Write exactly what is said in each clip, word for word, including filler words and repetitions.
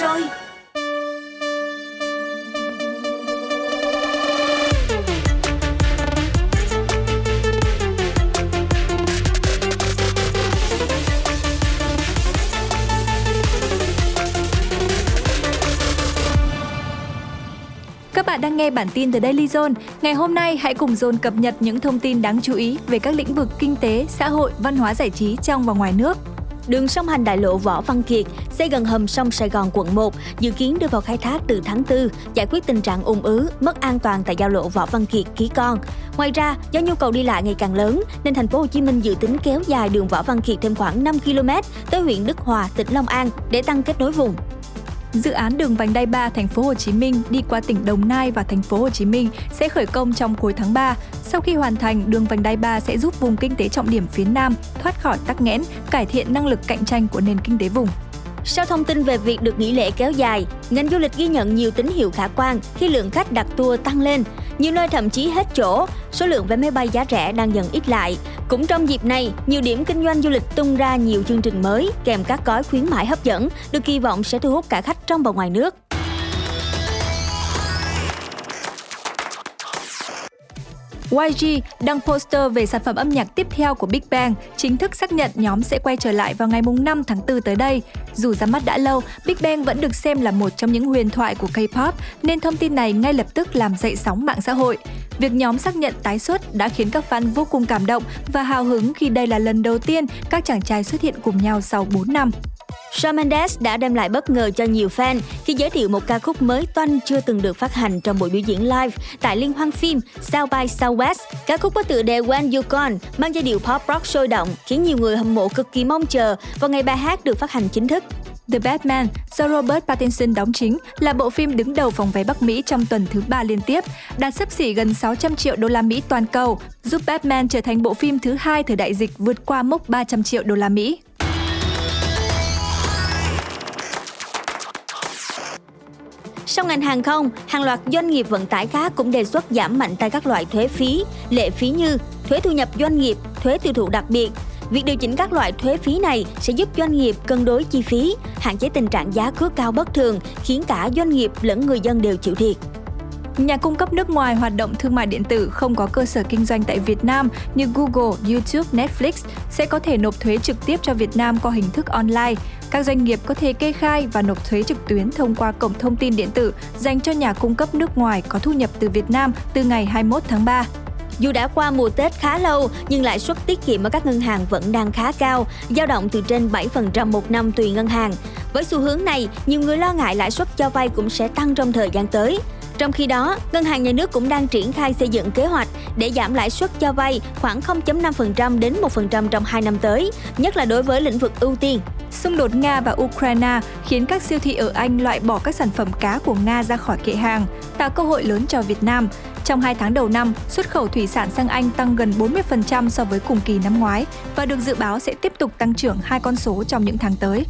chơi rồi. Các bạn đang nghe bản tin từ Daily Zone. Ngày hôm nay hãy cùng Zone cập nhật những thông tin đáng chú ý về các lĩnh vực kinh tế, xã hội, văn hóa giải trí trong và ngoài nước. Đường song hành đại lộ Võ Văn Kiệt xây gần hầm sông Sài Gòn quận một, dự kiến đưa vào khai thác từ tháng tư, giải quyết tình trạng ùn ứ, mất an toàn tại giao lộ Võ Văn Kiệt Ký Con. Ngoài ra, do nhu cầu đi lại ngày càng lớn nên thành phố Hồ Chí Minh dự tính kéo dài đường Võ Văn Kiệt thêm khoảng năm ki lô mét tới huyện Đức Hòa, tỉnh Long An để tăng kết nối vùng. Dự án đường vành đai ba thành phố Hồ Chí Minh đi qua tỉnh Đồng Nai và thành phố Hồ Chí Minh sẽ khởi công trong cuối tháng ba. Sau khi hoàn thành, đường vành đai ba sẽ giúp vùng kinh tế trọng điểm phía Nam thoát khỏi tắc nghẽn, cải thiện năng lực cạnh tranh của nền kinh tế vùng. Sau thông tin về việc được nghỉ lễ kéo dài, ngành du lịch ghi nhận nhiều tín hiệu khả quan khi lượng khách đặt tour tăng lên, nhiều nơi thậm chí hết chỗ, số lượng vé máy bay giá rẻ đang dần ít lại. Cũng trong dịp này, nhiều điểm kinh doanh du lịch tung ra nhiều chương trình mới kèm các gói khuyến mãi hấp dẫn được kỳ vọng sẽ thu hút cả khách trong và ngoài nước. y giê đăng poster về sản phẩm âm nhạc tiếp theo của Big Bang, chính thức xác nhận nhóm sẽ quay trở lại vào ngày mùng năm tháng tư tới đây. Dù ra mắt đã lâu, Big Bang vẫn được xem là một trong những huyền thoại của K-pop, nên thông tin này ngay lập tức làm dậy sóng mạng xã hội. Việc nhóm xác nhận tái xuất đã khiến các fan vô cùng cảm động và hào hứng khi đây là lần đầu tiên các chàng trai xuất hiện cùng nhau sau bốn năm. Shawn Mendes đã đem lại bất ngờ cho nhiều fan khi giới thiệu một ca khúc mới toanh chưa từng được phát hành trong buổi biểu diễn live tại liên hoan phim South by Southwest. Ca khúc có tựa đề When You're Gone mang giai điệu pop rock sôi động khiến nhiều người hâm mộ cực kỳ mong chờ vào ngày bài hát được phát hành chính thức. The Batman do Robert Pattinson đóng chính là bộ phim đứng đầu phòng vé Bắc Mỹ trong tuần thứ ba liên tiếp, đạt xấp xỉ gần sáu trăm triệu đô la Mỹ toàn cầu, giúp Batman trở thành bộ phim thứ hai thời đại dịch vượt qua mốc ba trăm triệu đô la Mỹ. Trong ngành hàng không, hàng loạt doanh nghiệp vận tải khác cũng đề xuất giảm mạnh tại các loại thuế phí, lệ phí như thuế thu nhập doanh nghiệp, thuế tiêu thụ đặc biệt. Việc điều chỉnh các loại thuế phí này sẽ giúp doanh nghiệp cân đối chi phí, hạn chế tình trạng giá cước cao bất thường, khiến cả doanh nghiệp lẫn người dân đều chịu thiệt. Nhà cung cấp nước ngoài hoạt động thương mại điện tử không có cơ sở kinh doanh tại Việt Nam như Google, YouTube, Netflix sẽ có thể nộp thuế trực tiếp cho Việt Nam qua hình thức online. Các doanh nghiệp có thể kê khai và nộp thuế trực tuyến thông qua cổng thông tin điện tử dành cho nhà cung cấp nước ngoài có thu nhập từ Việt Nam từ ngày hai mươi mốt tháng ba. Dù đã qua mùa Tết khá lâu, nhưng lãi suất tiết kiệm ở các ngân hàng vẫn đang khá cao, dao động từ trên bảy phần trăm một năm tùy ngân hàng. Với xu hướng này, nhiều người lo ngại lãi suất cho vay cũng sẽ tăng trong thời gian tới. Trong khi đó, Ngân hàng Nhà nước cũng đang triển khai xây dựng kế hoạch để giảm lãi suất cho vay khoảng không phẩy năm phần trăm đến một phần trăm trong hai năm tới, nhất là đối với lĩnh vực ưu tiên. Xung đột Nga và Ukraine khiến các siêu thị ở Anh loại bỏ các sản phẩm cá của Nga ra khỏi kệ hàng, tạo cơ hội lớn cho Việt Nam. Trong hai tháng đầu năm, xuất khẩu thủy sản sang Anh tăng gần bốn mươi phần trăm so với cùng kỳ năm ngoái và được dự báo sẽ tiếp tục tăng trưởng hai con số trong những tháng tới.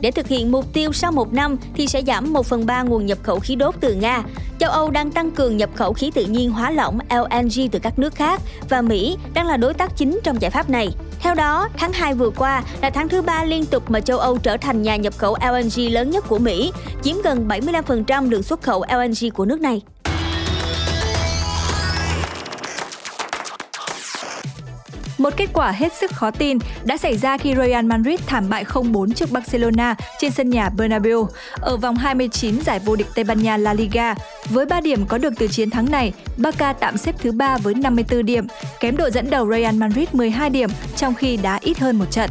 Để thực hiện mục tiêu sau một năm thì sẽ giảm một phần ba nguồn nhập khẩu khí đốt từ Nga. Châu Âu đang tăng cường nhập khẩu khí tự nhiên hóa lỏng L N G từ các nước khác và Mỹ đang là đối tác chính trong giải pháp này. Theo đó, tháng hai vừa qua là tháng thứ ba liên tục mà châu Âu trở thành nhà nhập khẩu L N G lớn nhất của Mỹ, chiếm gần bảy mươi lăm phần trăm lượng xuất khẩu L N G của nước này. Một kết quả hết sức khó tin đã xảy ra khi Real Madrid thảm bại không bốn trước Barcelona trên sân nhà Bernabeu ở vòng hai mươi chín giải vô địch Tây Ban Nha La Liga. Với ba điểm có được từ chiến thắng này, Barca tạm xếp thứ ba với năm mươi tư điểm, kém đội dẫn đầu Real Madrid mười hai điểm trong khi đá ít hơn một trận.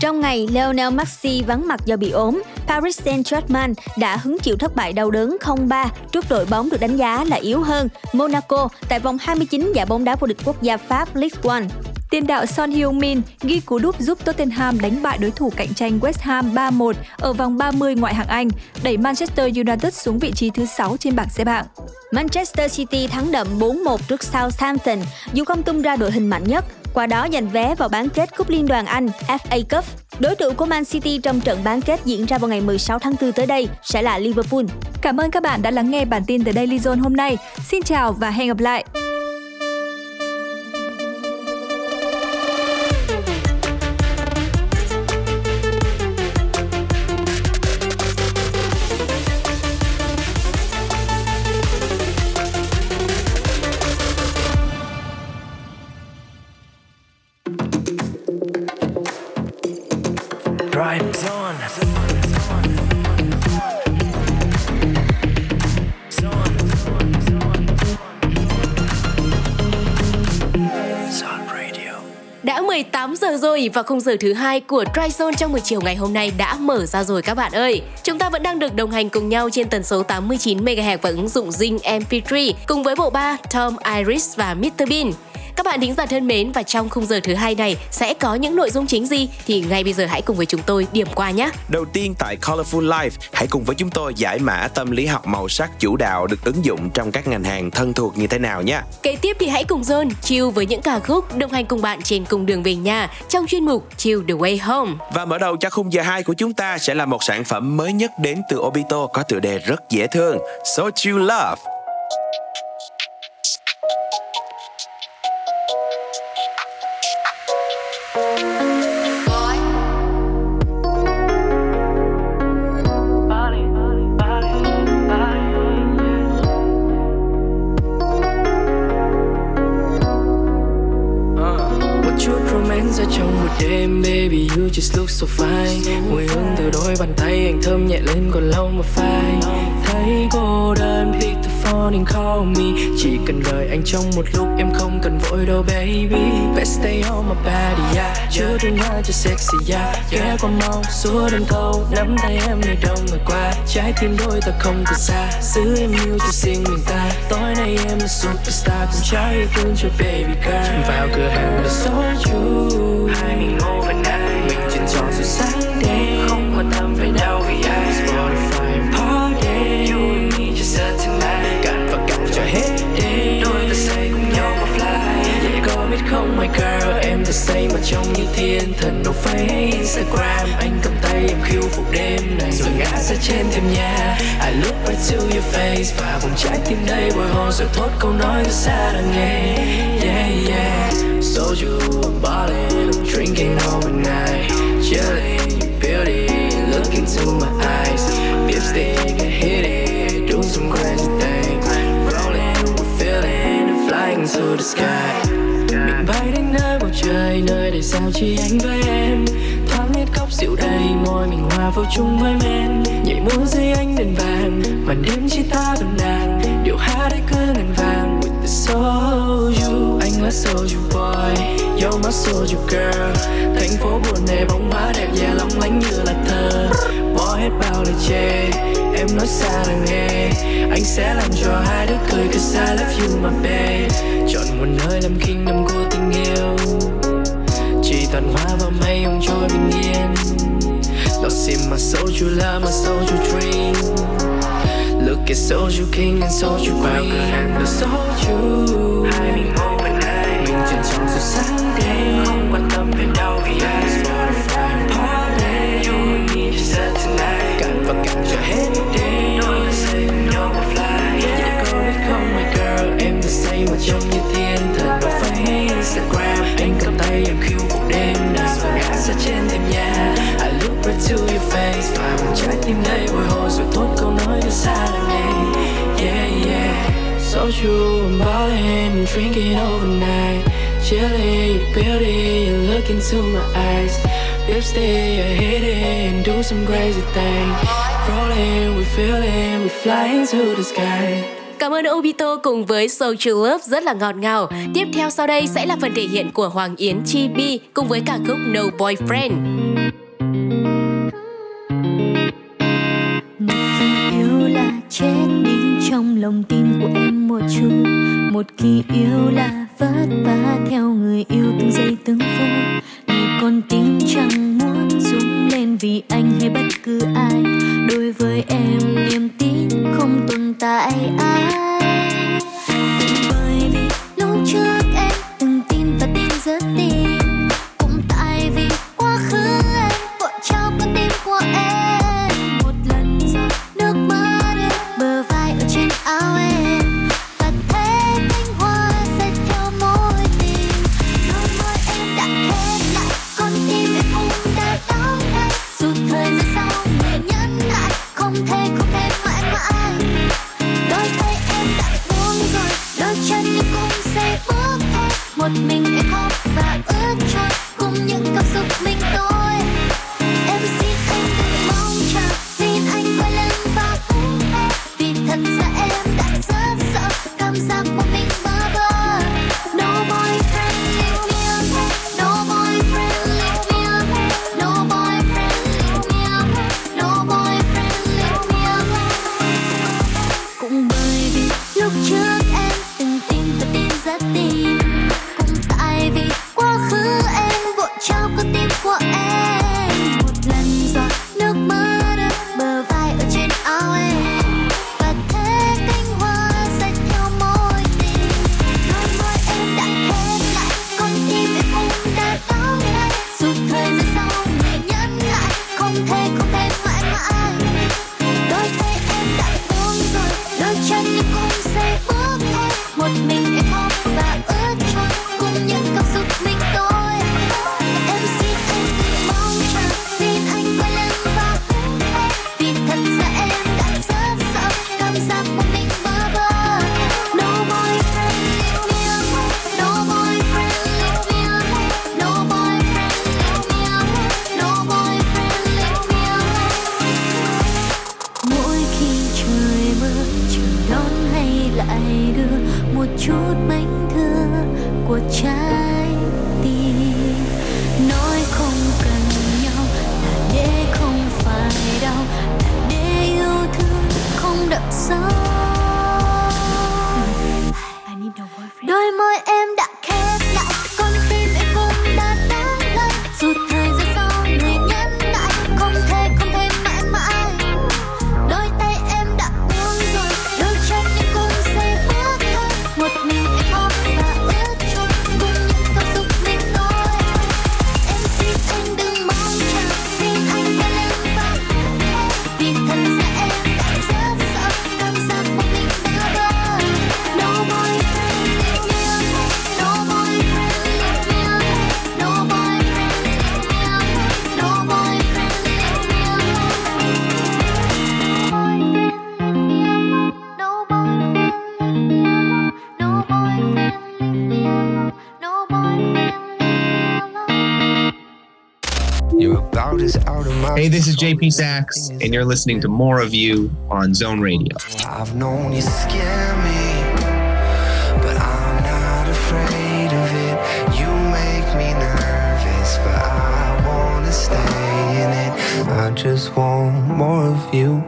Trong ngày Lionel Messi vắng mặt do bị ốm, Paris Saint-Germain đã hứng chịu thất bại đau đớn không ba trước đội bóng được đánh giá là yếu hơn Monaco tại vòng hai mươi chín giải bóng đá vô địch quốc gia Pháp Ligue một. Tiền đạo Son Heung-min ghi cú đúp giúp Tottenham đánh bại đối thủ cạnh tranh West Ham ba một ở vòng ba mươi ngoại hạng Anh, đẩy Manchester United xuống vị trí thứ sáu trên bảng xếp hạng. Manchester City thắng đậm bốn một trước Southampton dù không tung ra đội hình mạnh nhất, qua đó giành vé vào bán kết Cúp Liên đoàn Anh F A Cup. Đối thủ của Man City trong trận bán kết diễn ra vào ngày mười sáu tháng tư tới đây sẽ là Liverpool. Cảm ơn các bạn đã lắng nghe bản tin từ Daily Zone hôm nay. Xin chào và hẹn gặp lại! Drive Zone. Đã mười tám giờ rồi và khung giờ thứ hai của Drive Zone trong buổi chiều ngày hôm nay đã mở ra rồi các bạn ơi. Chúng ta vẫn đang được đồng hành cùng nhau trên tần số tám mươi chín mê ga héc và ứng dụng Zing em pê ba cùng với bộ ba Tom, Iris và mít tơ Bean. Các bạn thính giả thân mến, và trong khung giờ thứ hai này sẽ có những nội dung chính gì thì ngay bây giờ hãy cùng với chúng tôi điểm qua nhé. Đầu tiên tại Colorful Life, hãy cùng với chúng tôi giải mã tâm lý học màu sắc chủ đạo được ứng dụng trong các ngành hàng thân thuộc như thế nào nhé. Kế tiếp thì hãy cùng Zone chill với những ca khúc đồng hành cùng bạn trên cung đường về nhà trong chuyên mục Chill The Way Home. Và mở đầu cho khung giờ hai của chúng ta sẽ là một sản phẩm mới nhất đến từ Obito có tựa đề rất dễ thương, So You Love. Just look so fine. Mùi hương từ đôi bàn tay anh thơm nhẹ lên còn lâu mà phai. Thấy cô đơn, pick the phone and call me. Chỉ cần lời anh trong một lúc, em không cần vội đâu baby. Let's stay on my body, yeah. Children are just sexy, yeah. Ghé qua mau, xua đâm thâu, nắm tay em nơi đông người qua. Trái tim đôi ta không còn xa, giữ em yêu từ riêng mình ta. Tối nay em là superstar, cùng trao yêu thương cho baby girl. Vào cửa hàng là so you, hai mình overnight. Chọn sự sáng đêm, không quan tâm về đâu vì ai. Spotify party, you and me just a tonight. Cạn và cạn cho hết đêm, đôi ta say cùng nhau mà fly. Yeah, có biết không my girl, em thật say mà trông như thiên thần. Đâu phải hay Instagram, anh cầm tay em khiêu phục đêm này. Rồi ngã ra trên thềm nhà, I look right to your face. Và vùng trái tim đây bồi hồi rồi thốt câu nói cứ xa đã nghe. Yeah yeah, so you ballin', drinking overnight. Chilling, beauty, look into my eyes. Lipstick, I hit it, do some crazy things. Rolling, we're feeling, flying to the sky. Mình bay đến nơi bầu trời, nơi để sao chỉ anh với em. Thoáng nét góc dịu đầy, môi mình hòa vào chung với men. Nhảy múa dưới ánh đèn vàng, màn đêm chỉ ta và nàng. Điệu hát ấy cứ ngàn vàng. With the soju, anh là soju boy. Yo my soju girl, thành phố buồn này bóng má đẹp dè lóng lánh như là thơ. Bỏ hết bao lời chê, em nói xa là nghe. Anh sẽ làm cho hai đứa cười cause I love you my babe. Chọn một nơi làm kingdom của tình yêu, chỉ toàn hoa và mây ông trôi bình yên. Lost in my soju love, my soju dream. Look at soju king and soju queen. Vào cửa hàng được soju, hai mình overnight. Mình chuyển trong sự sáng. Không quan tâm về đâu vì ai. Spotify party, you and me just a tonight. Cạn và cạn cho hết đêm, đôi ta say cùng nhau mà fly. Yeah, có biết không my girl, em thật say mà trông như thiên thần. Và phải hay Instagram, anh cầm tay em khiêu phục đêm nào. Rồi ngã ra trên thềm nhà, I look right to your face. Và một trái tim đầy bồi hồi rồi thốt câu nói từ xa là nghe. Yeah yeah, so you I'm ballin' and drinking overnight. Chilling, your beauty, you look into my eyes. Lipstick, I hit it and do some crazy thing. Rolling, we feeling, we flying to the sky. Cảm ơn Obito cùng với So You Love rất là ngọt ngào. Tiếp theo sau đây sẽ là phần thể hiện của Hoàng Yến Chibi cùng với ca khúc No Boyfriend. Yêu là chết đi trong lòng tim của em một chút. Một khi yêu là vất vả theo người yêu từng giây từng phút. Thì con tim chẳng muốn rung lên vì anh hay bất cứ ai. Đối với em niềm tin không tồn tại ai. Bởi vì lúc trước em từng tin và tin rất tin. Cũng tại vì quá khứ em vội trao con tim của em. Một lần rồi nước mắt em bờ vai ở trên áo em. Hãy subscribe chút mảnh thừa của trái tim. Nói không cần nhau là để không phải đau, là để yêu thương không đậm sâu. Đôi môi em đã khép lại, con tim em cũng đã đóng lại. Dù thời gian sau người nhắn lại, không thể không thể mãi mãi. Đôi tay em đã buông rồi, đôi chân em cũng sẽ bước thôi. Một mình em khóc và ướt trôi, cùng những cảm xúc mình tôi. Em xin anh đừng mong chờ, xin anh hãy lên vai. Vì thật ra em đã rất sợ, cảm giác một mình đau đớn. Đâu môi Hey, this is J P Sachs, and you're listening to More of You on Zone Radio. I've known you scare me, but I'm not afraid of it. You make me nervous, but I want to stay in it. I just want more of you.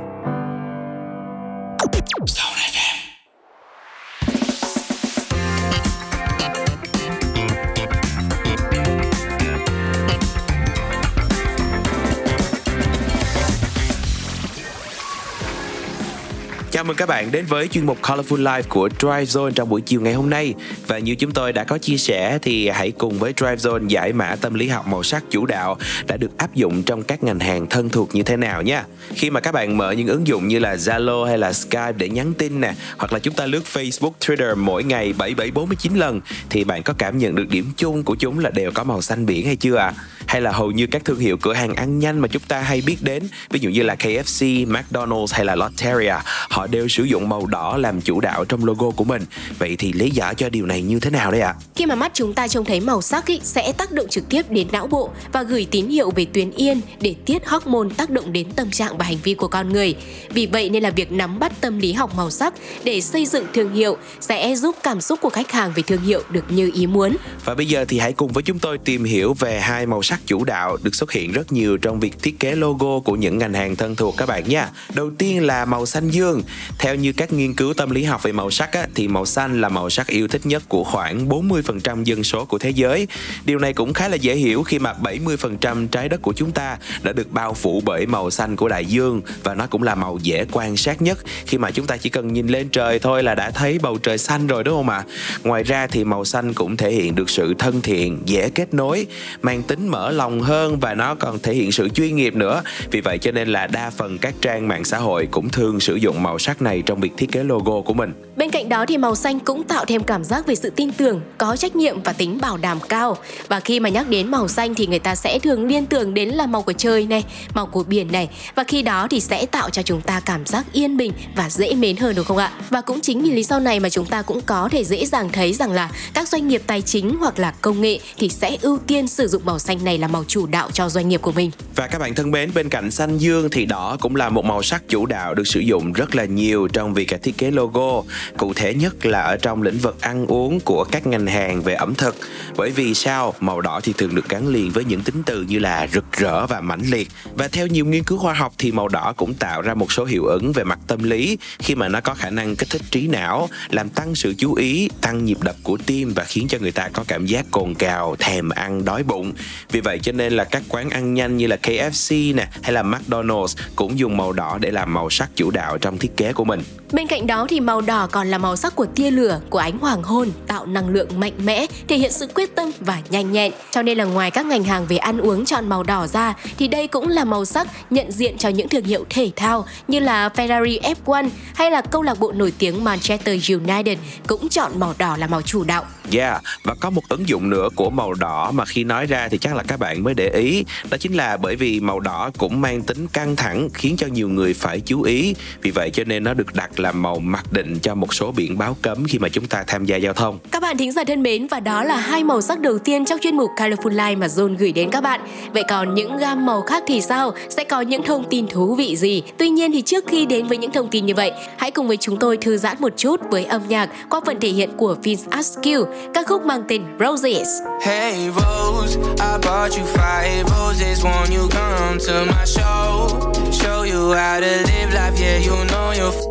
Chào mừng các bạn đến với chuyên mục Colorful Life của Drive Zone trong buổi chiều ngày hôm nay. Và như chúng tôi đã có chia sẻ thì hãy cùng với Drive Zone giải mã tâm lý học màu sắc chủ đạo đã được áp dụng trong các ngành hàng thân thuộc như thế nào nha. Khi mà các bạn mở những ứng dụng như là Zalo hay là Skype để nhắn tin nè, hoặc là chúng ta lướt Facebook, Twitter mỗi ngày bảy bảy bốn chín lần, thì bạn có cảm nhận được điểm chung của chúng là đều có màu xanh biển hay chưa ạ? À? Hay là hầu như các thương hiệu cửa hàng ăn nhanh mà chúng ta hay biết đến, ví dụ như là K F C, McDonald's hay là Lotteria, họ đều sử dụng màu đỏ làm chủ đạo trong logo của mình. Vậy thì lý giải cho điều này như thế nào đây ạ? À? Khi mà mắt chúng ta trông thấy màu sắc ý, sẽ tác động trực tiếp đến não bộ và gửi tín hiệu về tuyến yên để tiết hormone tác động đến tâm trạng và hành vi của con người. Vì vậy nên là việc nắm bắt tâm lý học màu sắc để xây dựng thương hiệu sẽ giúp cảm xúc của khách hàng về thương hiệu được như ý muốn. Và bây giờ thì hãy cùng với chúng tôi tìm hiểu về hai màu sắc chủ đạo được xuất hiện rất nhiều trong việc thiết kế logo của những ngành hàng thân thuộc các bạn nha. Đầu tiên là màu xanh dương. Theo như các nghiên cứu tâm lý học về màu sắc á, thì màu xanh là màu sắc yêu thích nhất của khoảng bốn mươi phần trăm dân số của thế giới. Điều này cũng khá là dễ hiểu khi mà bảy mươi phần trăm trái đất của chúng ta đã được bao phủ bởi màu xanh của đại dương, và nó cũng là màu dễ quan sát nhất khi mà chúng ta chỉ cần nhìn lên trời thôi là đã thấy bầu trời xanh rồi, đúng không ạ? Ngoài ra thì màu xanh cũng thể hiện được sự thân thiện, dễ kết nối, mang tính mở lòng hơn, và nó còn thể hiện sự chuyên nghiệp nữa. Vì vậy cho nên là đa phần các trang mạng xã hội cũng thường sử dụng màu sắc này trong việc thiết kế logo của mình. Bên cạnh đó thì màu xanh cũng tạo thêm cảm giác về sự tin tưởng, có trách nhiệm và tính bảo đảm cao. Và khi mà nhắc đến màu xanh thì người ta sẽ thường liên tưởng đến là màu của trời này, màu của biển này, và khi đó thì sẽ tạo cho chúng ta cảm giác yên bình và dễ mến hơn, đúng không ạ? Và cũng chính vì lý do này mà chúng ta cũng có thể dễ dàng thấy rằng là các doanh nghiệp tài chính hoặc là công nghệ thì sẽ ưu tiên sử dụng màu xanh này là màu chủ đạo cho doanh nghiệp của mình. Và các bạn thân mến, bên cạnh xanh dương thì đỏ cũng là một màu sắc chủ đạo được sử dụng rất là nhiều trong việc thiết kế logo, cụ thể nhất là ở trong lĩnh vực ăn uống của các ngành hàng về ẩm thực. Bởi vì sao? Màu đỏ thì thường được gắn liền với những tính từ như là rực rỡ và mãnh liệt. Và theo nhiều nghiên cứu khoa học thì màu đỏ cũng tạo ra một số hiệu ứng về mặt tâm lý khi mà nó có khả năng kích thích trí não, làm tăng sự chú ý, tăng nhịp đập của tim và khiến cho người ta có cảm giác cồn cào, thèm ăn, đói bụng. Vì vậy cho nên là các quán ăn nhanh như là K F C nè hay là McDonald's cũng dùng màu đỏ để làm màu sắc chủ đạo trong thiết kế của mình. Bên cạnh đó thì màu đỏ còn là màu sắc của tia lửa, của ánh hoàng hôn, tạo năng lượng mạnh mẽ, thể hiện sự quyết tâm và nhanh nhẹn. Cho nên là ngoài các ngành hàng về ăn uống chọn màu đỏ ra thì đây cũng là màu sắc nhận diện cho những thương hiệu thể thao như là Ferrari F một hay là câu lạc bộ nổi tiếng Manchester United cũng chọn màu đỏ là màu chủ đạo. Yeah, và có một ứng dụng nữa của màu đỏ mà khi nói ra thì chắc là các bạn mới để ý, đó chính là bởi vì màu đỏ cũng mang tính căng thẳng khiến cho nhiều người phải chú ý. Vì vậy cho nên nó được đặt là màu mặc định cho một số biển báo cấm khi mà chúng ta tham gia giao thông. Các bạn thính giả thân mến, và đó là hai màu sắc đầu tiên trong chuyên mục Colorful Life mà Zone gửi đến các bạn. Vậy còn những gam màu khác thì sao? Sẽ có những thông tin thú vị gì? Tuy nhiên thì trước khi đến với những thông tin như vậy, hãy cùng với chúng tôi thư giãn một chút với âm nhạc qua phần thể hiện của Vince Askew, ca khúc mang tên Roses. Hey Rose, I bought you five roses, won't you come to my show? Show you how to live life, yeah you know you're f-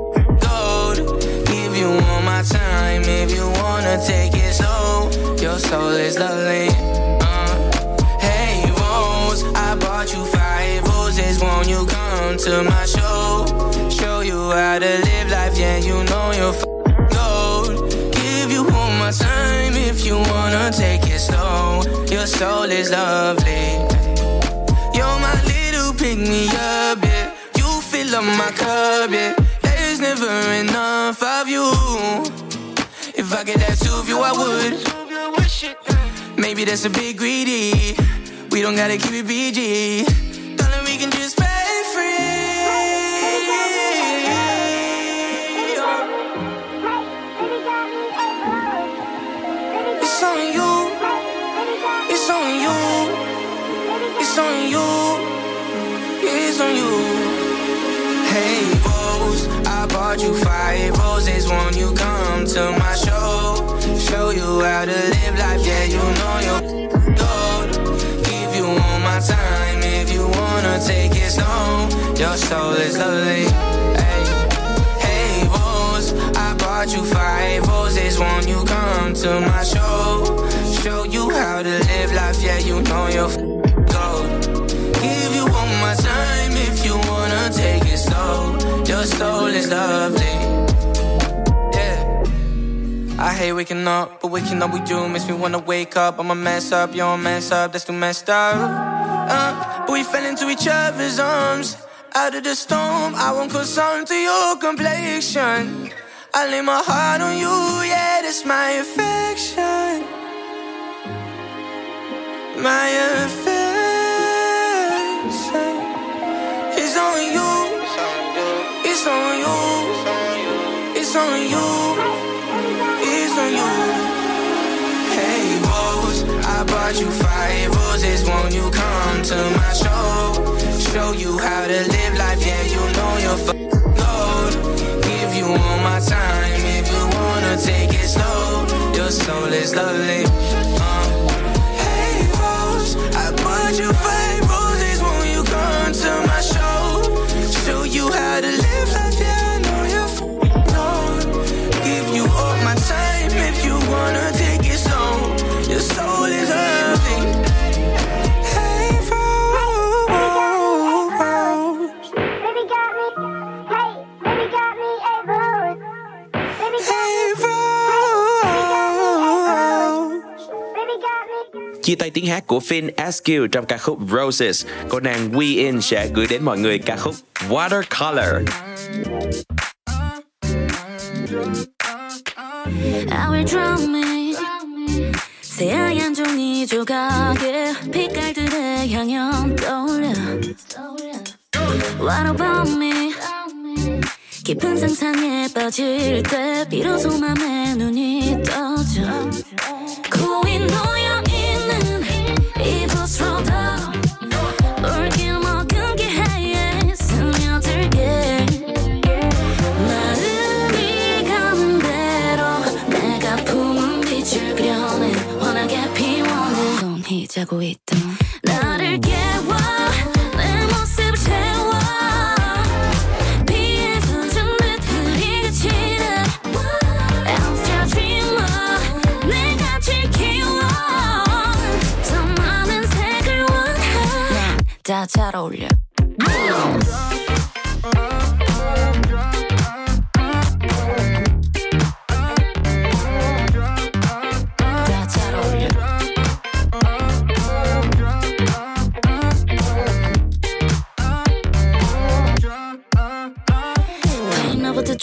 gold. Give you all my time if you wanna take it slow. Your soul is lovely. I bought you five roses, won't you come to my show? Show you how to live life, yeah, you know you're f***ing gold. Give you all my time if you wanna take it slow. Your soul is lovely. You're my little pick-me-up, yeah. You fill up my cup, yeah. There's never enough of you. If I could have two of you, I would. Maybe that's a bit greedy. We don't gotta keep it B G. Darling, we can just play free. It's on you. It's on you. It's on you. It's on you. Hey, Rose, I bought you five roses. Won't you come to my show? Show you how to live life, yeah, you know you're gold. All my time if you wanna take it slow. Your soul is lovely. Hey, hey Rose, I bought you five roses. Won't you come to my show? Show you how to live life, yeah, you know you're f- gold. Give you all my time if you wanna take it slow. Your soul is lovely. I hate waking up, but waking up with you makes me wanna wake up. I'ma mess up, you're a mess up, that's too messed up. Uh, but we fell into each other's arms. Out of the storm, I won't conform to your complexion. I lay my heart on you, yeah, that's my affection. My affection is on you. It's on you. It's on you. It's on you. It's on you. Hey Rose, I bought you five roses. Won't you come to my show? Show you how to live life, yeah, you know you're f***ing gold. Give you all my time if you wanna take it slow. Your soul is lovely. uh. Hey Rose, I bought you five roses. Won't you come to my show? Show you how to live life, yeah. Wanna take it slow, your soul is lovely. Hey Rose, baby got me, hey, baby got me, hey Rose, hey Rose, baby got me. Chia tay tiếng hát của Finn Askew trong ca khúc Roses, cô nàng Win sẽ gửi đến mọi người ca khúc Watercolor. I will drown me. 새하얀 종이 조각에 빛깔들의 향연 떠올려. What about me? 깊은 상상에 빠질 때 비로소 맘에 눈이 떠져. 고인 놓여 있는 이 붓으로도 물길 먹은 기회에 스며들게. 자고 있던 나를 깨워 내 모습을 채워 비에 젖은 듯 흐리게 치는 I'm still a dreamer 내가 즐기워 더 많은 색을 원해 난 다 잘 어울려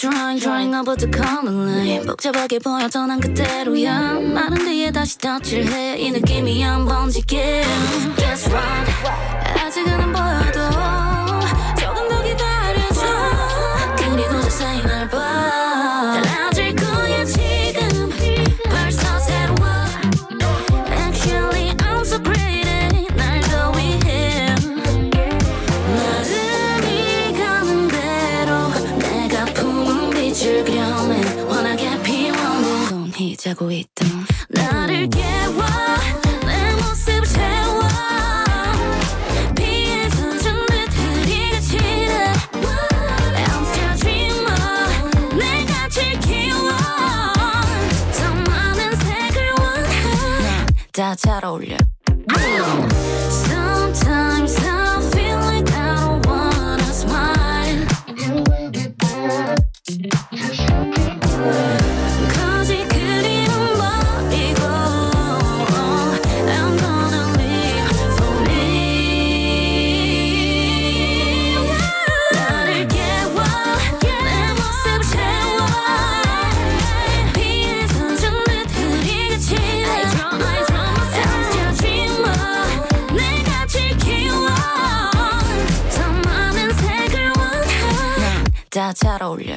Drawing, drawing about the common line. 복잡하게 보였던 난 그대로야. 마른 뒤에 다시 덧칠해. 이 느낌이 안 번지게. Guess what? 아직은 안 보. 진짜 잘 어울려. Sometimes I feel like I don't wanna smile. 거지 그리운 머리고 I'm gonna live for me. 나를 깨워 내 모습을 채워 비의 선정들 흐리게 치는 I still dreamer. 내가 즐기워 더 많은 색을 원해. 난 다 잘 어울려.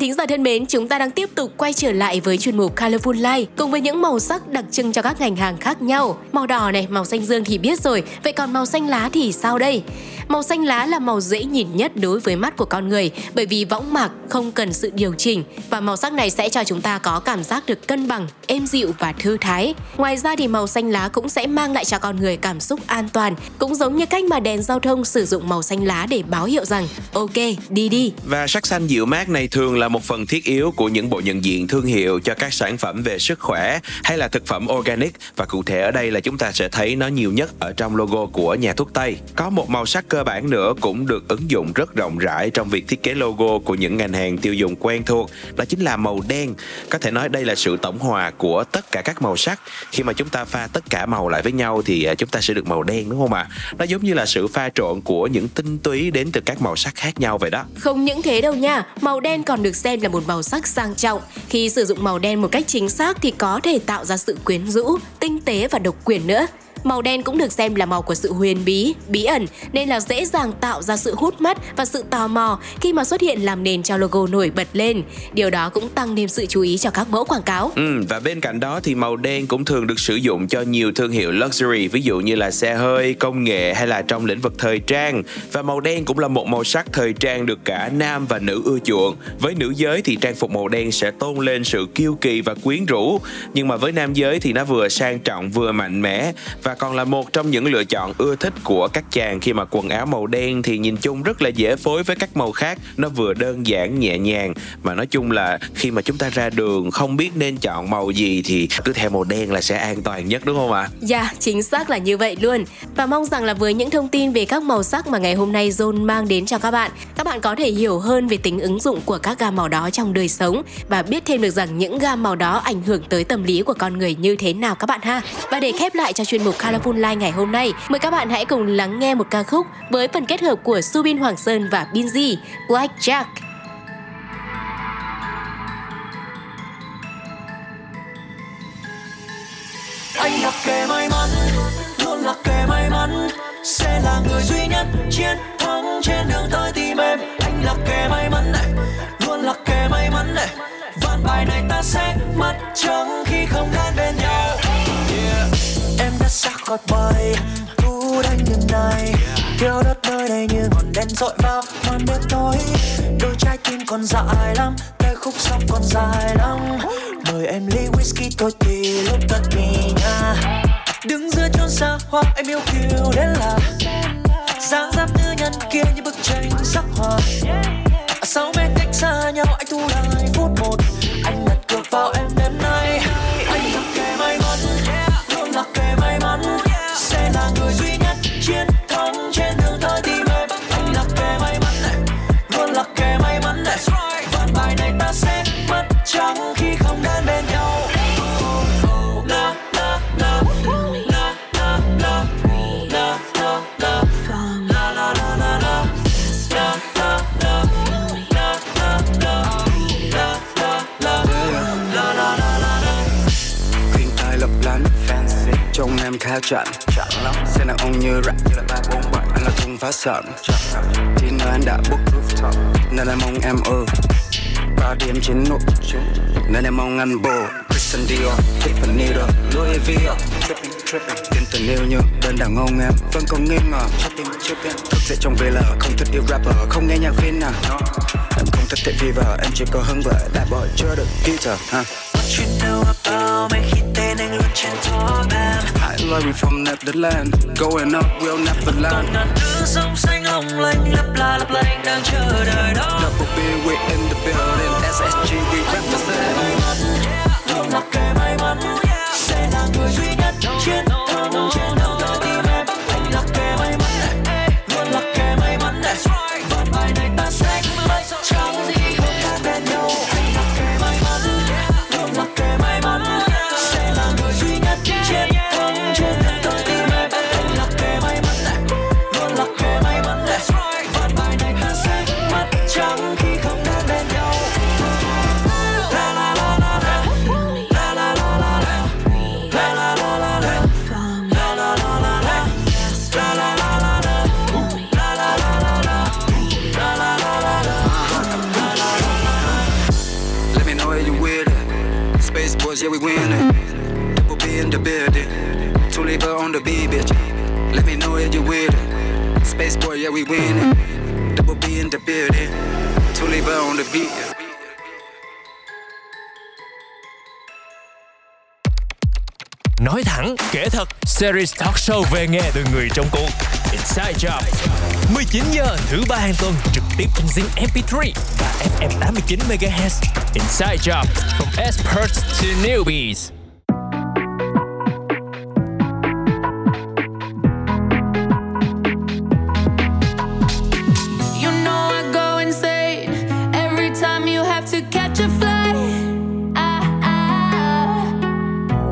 Thính giả thân mến, chúng ta đang tiếp tục quay trở lại với chuyên mục Colorful Life cùng với những màu sắc đặc trưng cho các ngành hàng khác nhau. Màu đỏ này, màu xanh dương thì biết rồi, vậy còn màu xanh lá thì sao đây? Màu xanh lá là màu dễ nhìn nhất đối với mắt của con người bởi vì võng mạc không cần sự điều chỉnh và màu sắc này sẽ cho chúng ta có cảm giác được cân bằng, êm dịu và thư thái. Ngoài ra thì màu xanh lá cũng sẽ mang lại cho con người cảm xúc an toàn, cũng giống như cách mà đèn giao thông sử dụng màu xanh lá để báo hiệu rằng ok, đi đi. Và sắc xanh dịu mát này thường là một phần thiết yếu của những bộ nhận diện thương hiệu cho các sản phẩm về sức khỏe hay là thực phẩm organic, và cụ thể ở đây là chúng ta sẽ thấy nó nhiều nhất ở trong logo của nhà thuốc Tây. Có một màu sắc cơ bản nữa cũng được ứng dụng rất rộng rãi trong việc thiết kế logo của những ngành hàng tiêu dùng quen thuộc, đó chính là màu đen. Có thể nói đây là sự tổng hòa của tất cả các màu sắc. Khi mà chúng ta pha tất cả màu lại với nhau thì chúng ta sẽ được màu đen, đúng không ạ? À? Nó giống như là sự pha trộn của những tinh túy đến từ các màu sắc khác nhau vậy đó. Không những thế đâu nha, màu đen còn được xem là một màu sắc sang trọng. Khi sử dụng màu đen một cách chính xác thì có thể tạo ra sự quyến rũ, tinh tế và độc quyền nữa. Màu đen cũng được xem là màu của sự huyền bí, bí ẩn, nên là dễ dàng tạo ra sự hút mắt và sự tò mò khi mà xuất hiện làm nền cho logo nổi bật lên. Điều đó cũng tăng thêm sự chú ý cho các mẫu quảng cáo. Ừ, và bên cạnh đó thì màu đen cũng thường được sử dụng cho nhiều thương hiệu luxury, ví dụ như là xe hơi, công nghệ hay là trong lĩnh vực thời trang. Và màu đen cũng là một màu sắc thời trang được cả nam và nữ ưa chuộng. Với nữ giới thì trang phục màu đen sẽ tôn lên sự kiêu kỳ và quyến rũ, nhưng mà với nam giới thì nó vừa sang trọng vừa mạnh mẽ và và còn là một trong những lựa chọn ưa thích của các chàng, khi mà quần áo màu đen thì nhìn chung rất là dễ phối với các màu khác. Nó vừa đơn giản, nhẹ nhàng, mà nói chung là khi mà chúng ta ra đường không biết nên chọn màu gì thì cứ theo màu đen là sẽ an toàn nhất, đúng không ạ? À? Dạ, yeah, chính xác là như vậy luôn. Và mong rằng là với những thông tin về các màu sắc mà ngày hôm nay Zone mang đến cho các bạn, các bạn có thể hiểu hơn về tính ứng dụng của các gam màu đó trong đời sống và biết thêm được rằng những gam màu đó ảnh hưởng tới tâm lý của con người như thế nào các bạn ha. Và để khép lại cho chuyên mục Colorful Life ngày hôm nay, mời các bạn hãy cùng lắng nghe một ca khúc với phần kết hợp của Subin Hoàng Sơn và Binzy, Like Jack. Anh là kẻ may mắn, luôn là kẻ may mắn, sẽ là người duy nhất chiến thắng trên đường tới tim em. Anh là kẻ may mắn này, luôn là kẻ may mắn này, ván bài này ta sẽ mất trắng khi không đến bên nhau. Xa khỏi bờ, cứu đánh đêm nay. Theo đất nơi đây như ngọn đèn dội vào màn đêm tối. Đôi trái tim còn dài lắm, tay khúc sắp còn dài lắm. Mời em ly whisky thôi thì lúc thật mình nha. Đứng giữa chốn xa hoa, em yêu kiều đến là dáng dấp nữ nhân kia như bức tranh sắc hoa. À, sáu mét cách xa nhau, anh thu lại phút một. Anh đặt cược vào em đêm nay. Anh là kẻ may mắn, luôn là kẻ may mắn, sẽ là người duy nhất chiến thắng trên đường tới tim em. Anh là kẻ may mắn này, luôn là kẻ may mắn này, ván bài này ta sẽ mất trắng khi không đến bên nhau. Na na na na na na na na na la la la la la na na na na na na la la la la la. Khuyên tai lấp lánh fancy, trông em khá chậm lắm, xe đàn ông như rap như là ba bốn bạn, anh là thùng phá sợn. Thì nơi anh đã book rooftop nên em mong em ư ba điểm trên nụ nên em mong anh bồ Christian Dior, Tiffany Louis V. Tripping tripping tình yêu nhưng đơn đảng ông em vẫn còn nghi ngờ cho tim trước tiên thức dậy trong vê lờ không thích yêu rapper không nghe nhạc phim nào no. Em không thích thể vì vợ em chỉ có hứng vợ đã bỏ chưa được Peter ha. What you know about me khi tên anh luôn trên top em. I love you from Netherlands, going up we'll never land. Còn ngàn thứ sông xanh long lanh lấp la lấp lanh đang chờ đợi đó. Double B we in the building, ét ét giê we represent. Anh là cái may mắn, sẽ là người duy nhất chiến thắng trên đầu trái tim em. Anh là cái may mắn, luôn là cái may mắn. Vòng bài này ta sẽ mãi trao đi không khác bên nhau. Anh là cái may mắn, luôn là cái may mắn. Sẽ là người duy nhất chiến thắng trên đầu trái tim em. Anh là cái may mắn, luôn là cái may mắn. Vòng bài này ta sẽ mãi trao khi không khác bên nhau. Yeah, we winning. Double B in the building. Two labor on the B, bitch. Let me know if you with it. Space boy, yeah, we winning. Double B in the building. Two labor on the B. Nói thẳng, kể thật. Series talk show về nghe từ người trong cuộc. Inside Job. mười chín giờ thứ ba hàng tuần trực tiếp trên Zing em pê ba và ép em tám mươi chín mê ga héc. Inside Job from experts to newbies. You know I go insane every time you have to catch a flight. I,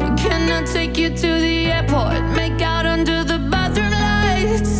I can I take you to the airport? Make out under the bathroom lights.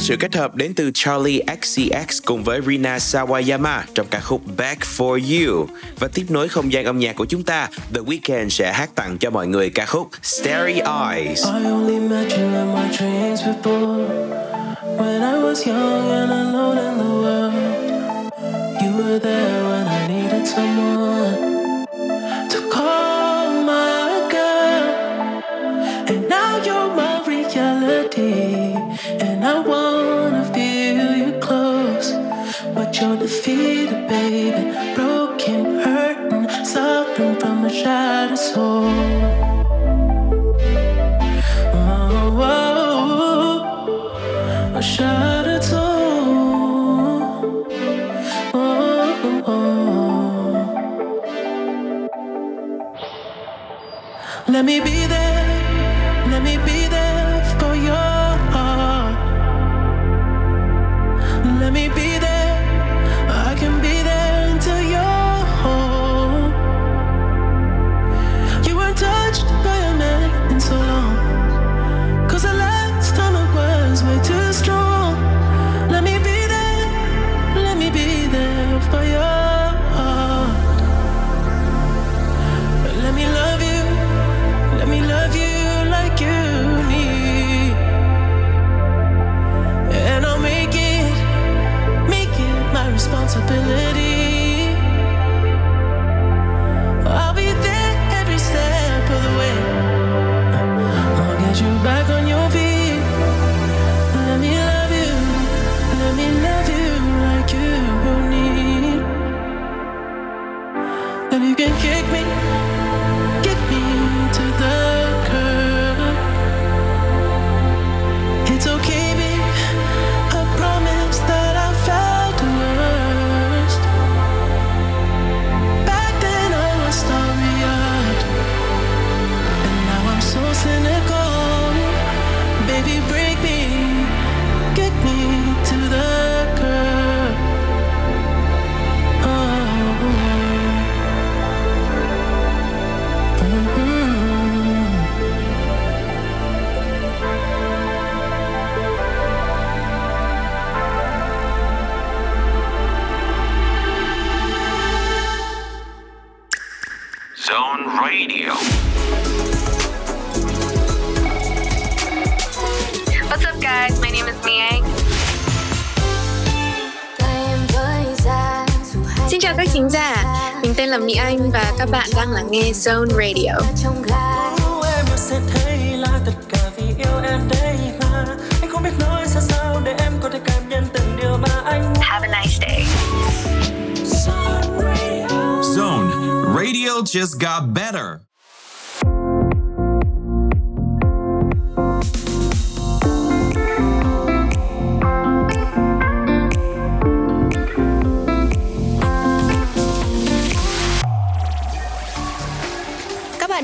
Sự kết hợp đến từ Charlie ích xê ích cùng với Rina Sawayama trong ca khúc Back For You. Và tiếp nối không gian âm nhạc của chúng ta, The Weeknd sẽ hát tặng cho mọi người ca khúc Starry Eyes. And I wanna feel you close. so defeated, baby. Broken, hurting, suffering from a shattered soul. Oh, a shattered soul. Oh, oh, oh. Let me be there, let me be there for your heart. Let me be there. Responsibility. I'll be there every step of the way. I'll get you back on your feet. Let me love you. Let me love you like you need. Then you can kick me, kick me to the curb. It's okay, baby. I promise that. What's up, guys? My name is Miang. Xin chào các khán giả, mình tên là Mỹ Anh và các bạn đang lắng nghe Zone Radio. Have a nice day. Zone Radio just got better.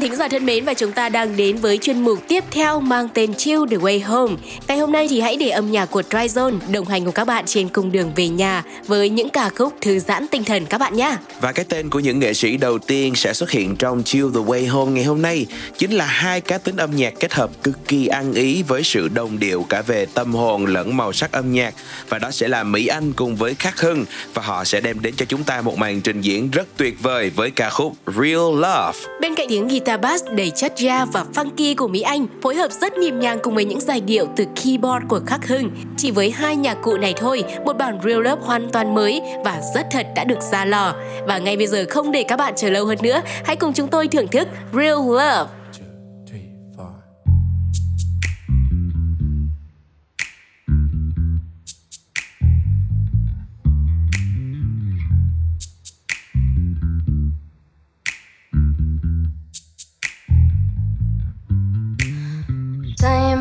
Thính giả thân mến, và chúng ta đang đến với chuyên mục tiếp theo mang tên Chill The Way Home. Ngày hôm nay thì hãy để âm nhạc của Daily Zone đồng hành cùng các bạn trên cung đường về nhà với những ca khúc thư giãn tinh thần các bạn nhé. Và cái tên của những nghệ sĩ đầu tiên sẽ xuất hiện trong Chill The Way Home ngày hôm nay chính là hai cá tính âm nhạc kết hợp cực kỳ ăn ý với sự đồng điệu cả về tâm hồn lẫn màu sắc âm nhạc, và đó sẽ là Mỹ Anh cùng với Khắc Hưng, và họ sẽ đem đến cho chúng ta một màn trình diễn rất tuyệt vời với ca khúc Real Love. Bên cạnh tiếng guitar bass đầy chất jazz và funky của Mỹ Anh phối hợp rất nhịp nhàng cùng với những giai điệu từ keyboard của Khắc Hưng. Chỉ với hai nhạc cụ này thôi, một bản Real Love hoàn toàn mới và rất thật đã được ra lò. Và ngay bây giờ không để các bạn chờ lâu hơn nữa, hãy cùng chúng tôi thưởng thức Real Love.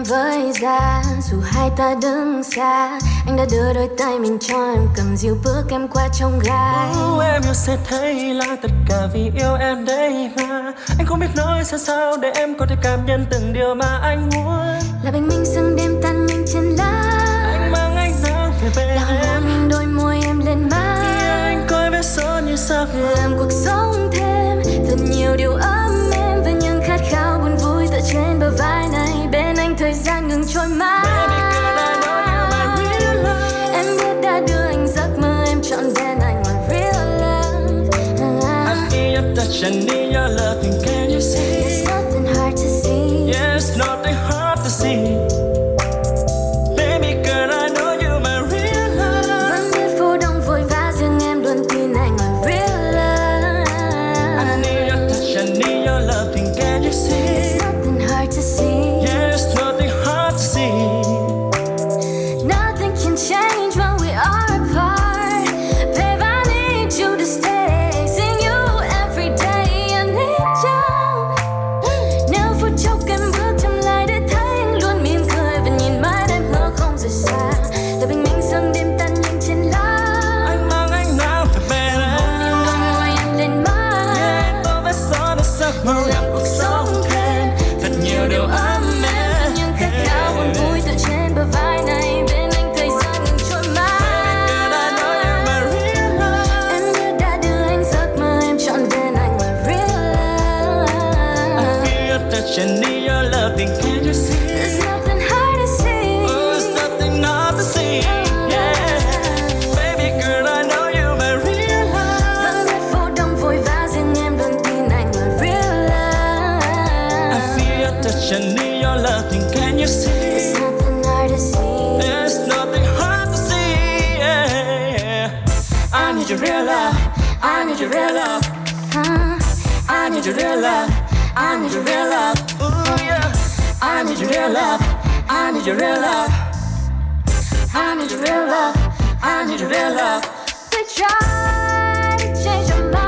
Với ra dù hai ta đứng xa, anh đã đưa đôi tay mình cho em cầm dìu bước em qua trong gai. Oh, em yêu sẽ thấy là tất cả vì yêu em đây mà. Anh không biết nói sao sao để em có thể cảm nhận từng điều mà anh muốn. Là bình minh sương đêm tan nhanh trên lá, anh mang ánh nắng về bên em. Là hôn anh đôi môi em lên má. Khi anh coi vết son như sao về. Làm cuộc sống thêm thật nhiều điều ấm em và những khát khao buồn vui tựa trên bờ vai này. Bên anh thời gian ngừng trôi mãi. Em biết đã đưa anh giấc mơ em trọn vẹn, anh là real love. I need your touch, I need your love, and can you see? It's nothing hard to see. Yeah, it's nothing hard to see. Nothing can change when we are apart. I need your real love, I need your real love, huh? I need your real love, I need your real love, ooh yeah. I need your real love, I need your real love, I need your real love, I need your real love. We try to change our minds.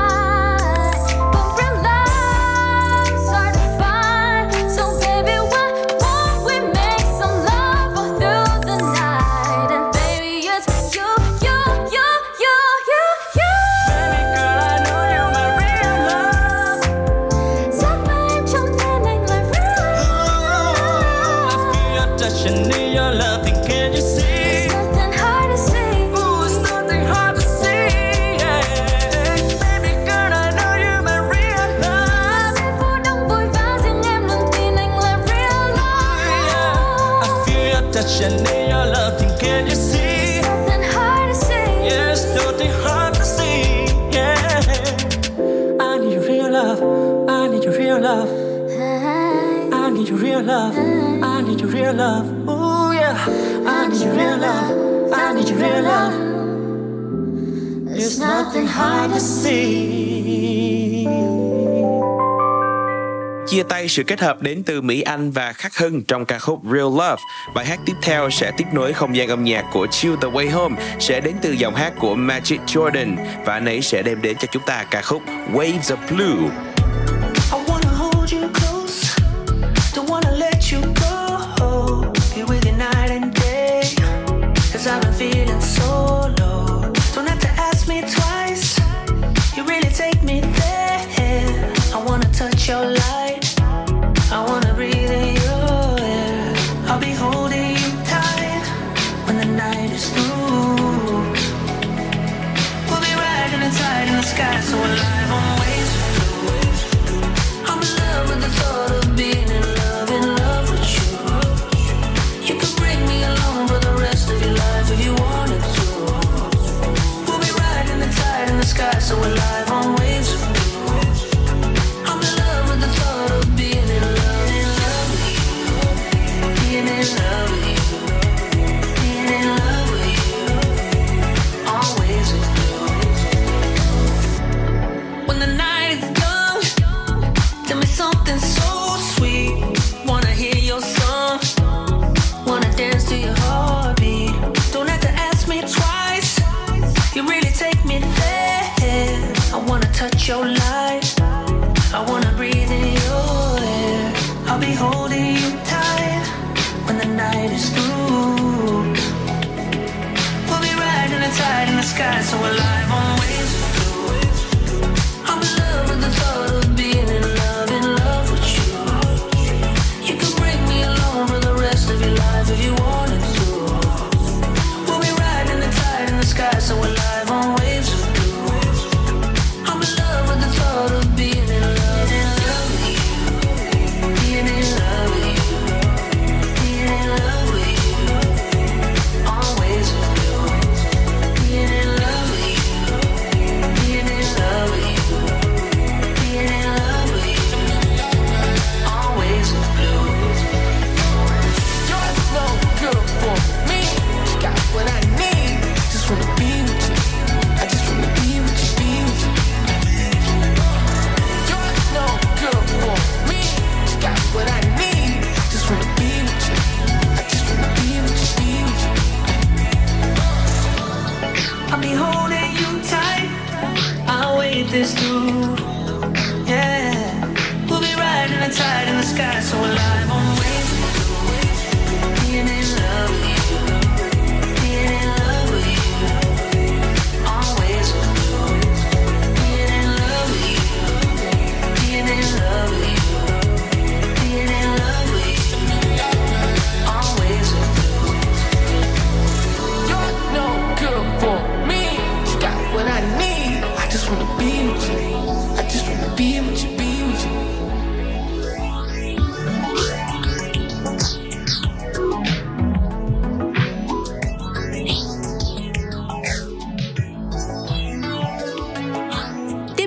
Love. I need your real love. Ooh yeah. I need your real love. I need your real love. There's nothing hard to see. Chia tay sự kết hợp đến từ Mỹ Anh và Khắc Hưng trong ca khúc Real Love. Bài hát tiếp theo sẽ tiếp nối không gian âm nhạc của Chill The Way Home, sẽ đến từ giọng hát của Magic Jordan và anh ấy sẽ đem đến cho chúng ta ca khúc Waves of Blue.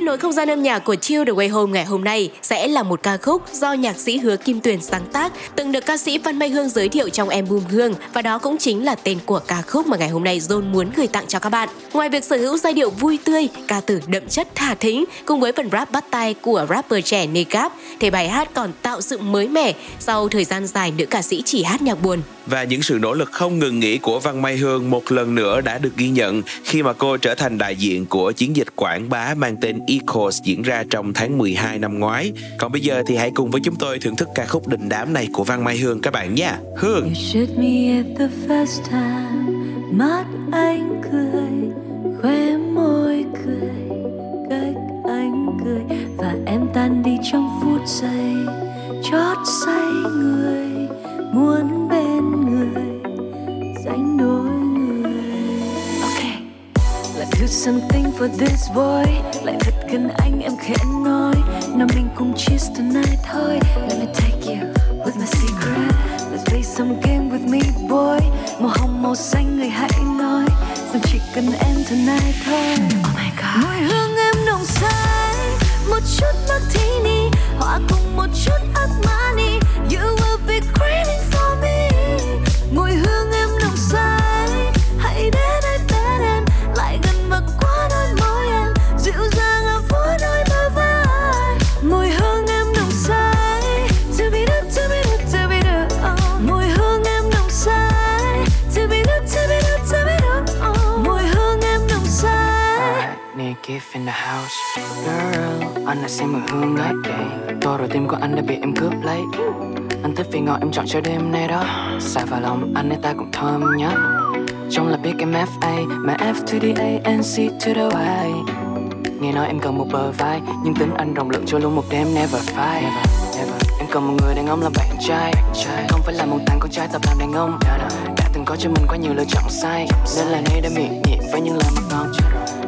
nối không gian âm nhạc của Chill The Way Home ngày hôm nay sẽ là một ca khúc do nhạc sĩ Hứa Kim Tuyền sáng tác, từng được ca sĩ Phan Mai Hương giới thiệu trong album Hương, và đó cũng chính là tên của ca khúc mà ngày hôm nay Zone muốn gửi tặng cho các bạn. Ngoài việc sở hữu giai điệu vui tươi, ca từ đậm chất thả thính cùng với phần rap bắt tai của rapper trẻ Negap, thì bài hát còn tạo sự mới mẻ sau thời gian dài nữ ca sĩ chỉ hát nhạc buồn. Và những sự nỗ lực không ngừng nghỉ của Văn Mai Hương một lần nữa đã được ghi nhận khi mà cô trở thành đại diện của chiến dịch quảng bá mang tên Equals diễn ra trong tháng mười hai năm ngoái. Còn bây giờ thì hãy cùng với chúng tôi thưởng thức ca khúc đình đám này của Văn Mai Hương các bạn nhé. Hương. Mắt anh cười, khóe môi cười, cách anh cười, và em tan đi trong phút giây chót say người, muốn bên người dành đôi người. Okay. Lại do something for this boy, lại thật gần anh em khẽ nói, nào mình cùng cheers tonight thôi. Let me take you with my secret. Let's play some game with me boy. Màu hồng màu xanh người hãy nói rằng chỉ cần em tonight thôi. Oh my god. Mùi hương em nồng say, một chút martini, hòa cùng một chút Armani. You will be craving for me. Mùi hương em nồng say, hãy đến ai bên em, lại gần và qua đôi môi em, dịu dàng ở vui đôi bờ vai. Mùi hương em nồng say, to be the, to be the, to be the. Oh. Mùi hương em nồng say, to be the, to be the, to be the. Oh. Mùi hương em nồng say. Need gift in the house, girl. Anh đã xem mùi hương ấy. Tôi rồi tim của anh đã bị em cướp lấy. Anh thích vì ngọt em chọn cho đêm nay đó. Xài vào lòng anh ấy ta cũng thơm nhá. Trong là biết em ép a, mà F to the A and C to the Y. Nghe nói em cần một bờ vai, nhưng tính anh rộng lượng cho luôn một đêm never fight. Never, never. Em cần một người đàn ông làm bạn trai, không phải là một thằng con trai tập làm đàn ông. Đã từng có cho mình quá nhiều lựa chọn sai, nên là nay đã miệng nhịn với những lời mật ngọt.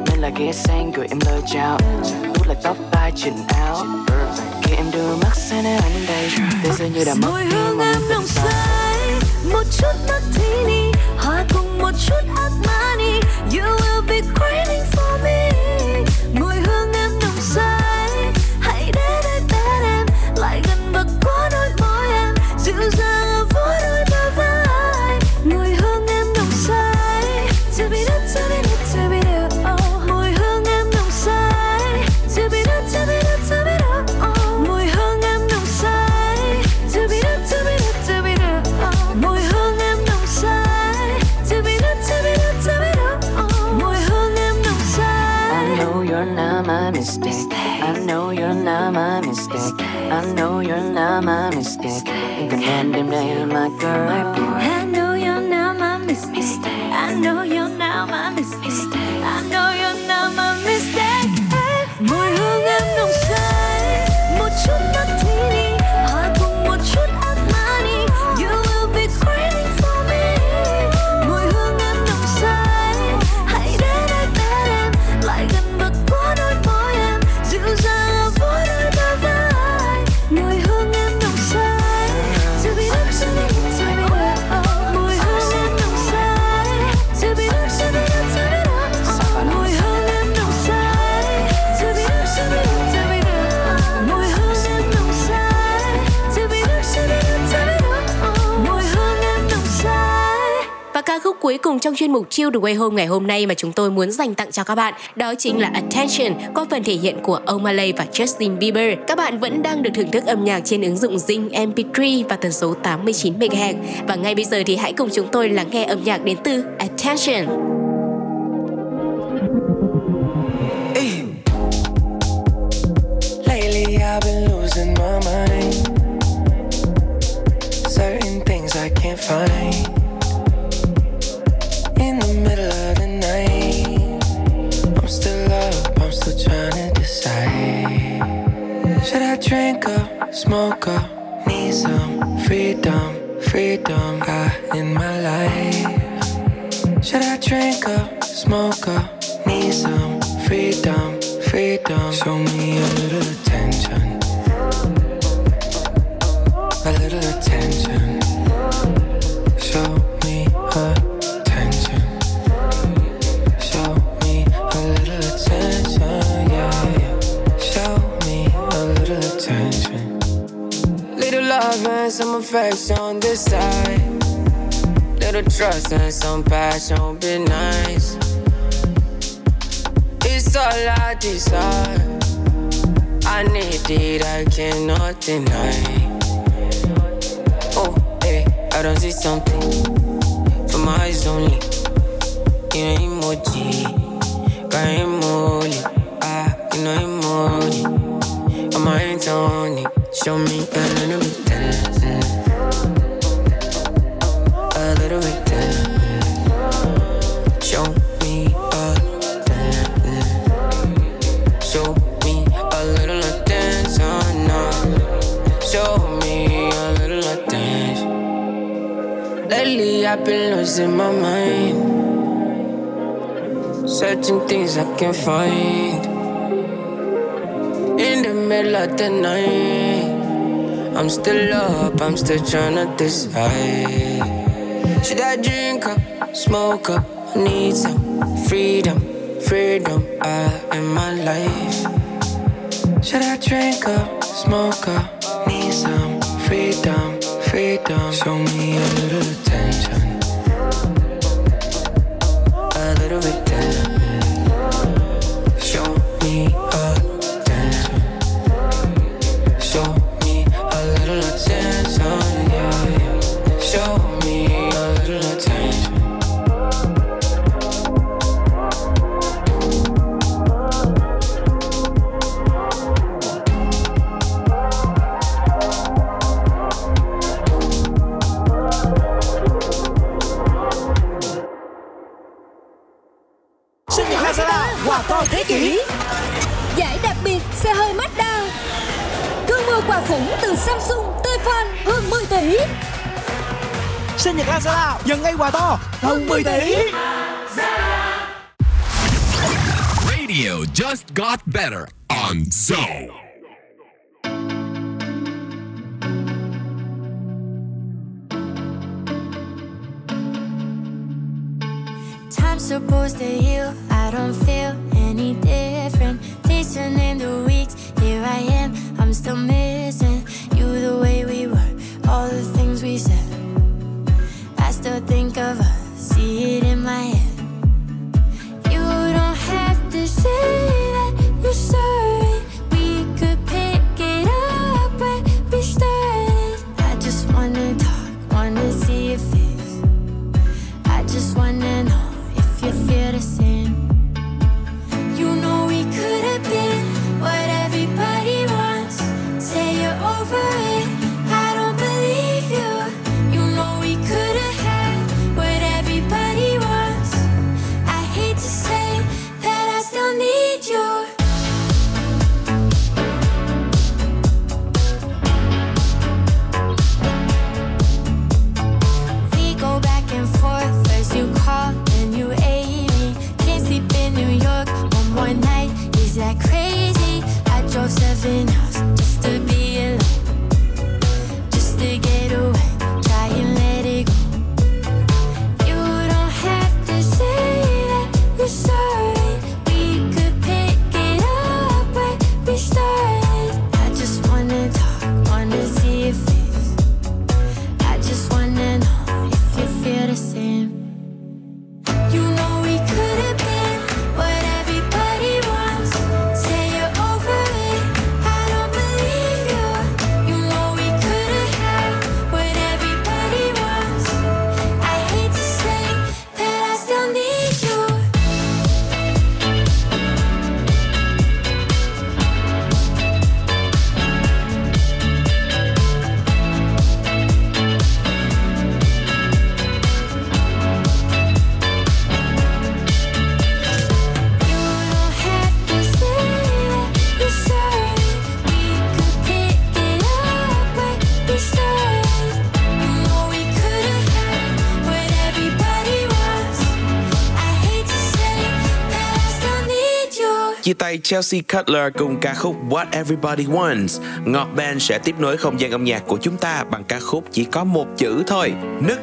Nên là ghé sang gửi em lời chào, út lại tóc tai chỉnh áo. Khi em đưa mắt sang anh đến đây, thế giới như đã mất đi mong tình say. Một chút martini, hòa cùng một chút Armani. You will be craving for me. Mùi hương em nồng say, hãy đến đây bên em, lại gần và qua đôi môi em, dịu dàng ở vỗ đôi bờ vai. Mùi hương em nồng say, to be the, to be the, to be the. Oh. Mùi hương em nồng say, to be the, to be the, to be the. Oh. Mùi hương em nồng say, to be the, to be the, to be the. Oh. Mùi hương em nồng say, to be the, to be the, to be the. Oh. Mùi hương em nồng say. I know you're not my mistake. I know you're not my mistake. I know you're not my mistake. Even when them days my girl. I know you're not my mistake. I know you're not my mistake. I know you're not my mistake. Mùi hương em nồng say, một chút martini, hòa cùng một chút Armani. You will be craving for me. Mùi hương em nồng say, hãy đến đây bên em, lại gần và qua đôi môi em, dịu dàng ở vỗ đôi bờ vai. Mùi hương em nồng say, to be the, to be the, to be the. Oh. Mùi hương em nồng say, to be the, to be the, to be the. Oh. Mùi hương em nồng say, to be the, to be the, to be the. Oh. Mùi hương em nồng say, to be the, to be the, to be the. Oh. Mùi hương em nồng say. Và ca khúc cuối cùng trong chuyên mục Chill The Way Home ngày hôm nay mà chúng tôi muốn dành tặng cho các bạn, đó chính là Attention, có phần thể hiện của O'Malley và Justin Bieber. Các bạn vẫn đang được thưởng thức âm nhạc trên ứng dụng Zing em pê ba và tần số tám mươi chín mê ga héc. Và ngay bây giờ thì hãy cùng chúng tôi lắng nghe âm nhạc đến từ Attention. Lately I've been losing my mind. Certain things I can't find. In the middle of the night, I'm still up, I'm still trying to decide. Should I drink up, smoke up, need some freedom, freedom I in my life. Should I drink up, smoke up, need some freedom, freedom. Show me a little attention, a little attention. Show me a show me a little attention, yeah, yeah. facts on this side. Little trust and some passion would be nice. It's all I desire. I need it, I cannot deny. Oh, hey, I don't see something. For my eyes only. You know emoji. Got emoji. Ah, you know emoji. On my hands only. Show me a little bit there. Mm. A little bit there. Mm. Show me a there. Mm. Show me a little of dance, oh no. Show me a little of dance. Lately I've been losing my mind, searching things I can't find. In the middle of the night I'm still up, I'm still tryna decide. Should I drink up, smoke up? I need some freedom, freedom I in my life. Should I drink up, smoke up? Need some freedom, freedom. Show me a little attention. A little bit there. Show me attention. Show sinh nhật Lazada nhận ngay quà to hơn mười tỷ. Radio just got better on Zone. Time's supposed to heal. I don't feel any different. Dating in the weeks, here I am. I'm still missing you the way we were. All the things we said. I still think of us, see it in my head. You don't have to say that you're sorry. We could pick it up where we started. I just wanna talk, wanna see your face. I just wanna know if you feel the same. You know we could have been what everybody wants. Say you're over it. Seven hours just to be alone, just to get away, try and let it go. You don't have to say that you're sorry. We could pick it up where we started. I just wanna talk, wanna see your face. I just wanna know if you feel the same. You know we could have been what everybody wants. Chia tay Chelsea Cutler cùng ca khúc What Everybody Wants. Ngọt Band sẽ tiếp nối không gian âm nhạc của chúng ta bằng ca khúc chỉ có một chữ thôi, nức.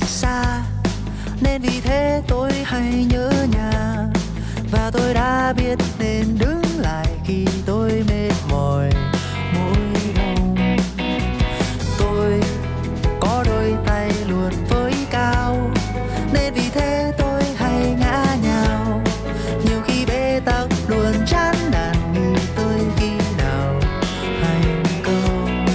quá xa, nên vì thế tôi hay nhớ nhà. Và tôi đã biết nên đứng lại khi tôi mệt mỏi mỗi lòng. Tôi có đôi tay luôn với cao, nên vì thế tôi hay ngã nhào. Nhiều khi bế tắc luôn chán nản, nghĩ tới khi nào thành công.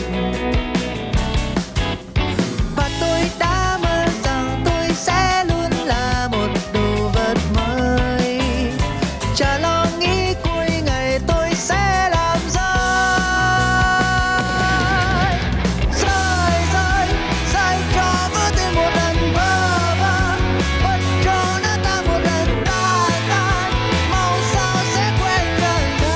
Và tôi đã mơ rằng tôi sẽ luôn là một đồ vật mới. Chả lo nghĩ cuối ngày tôi sẽ làm rơi, rơi, rơi, rơi cho vỡ tim một lần vỡ vỡ, bất cho nó ta một lần ta ta, màu sao sẽ quên đời ta.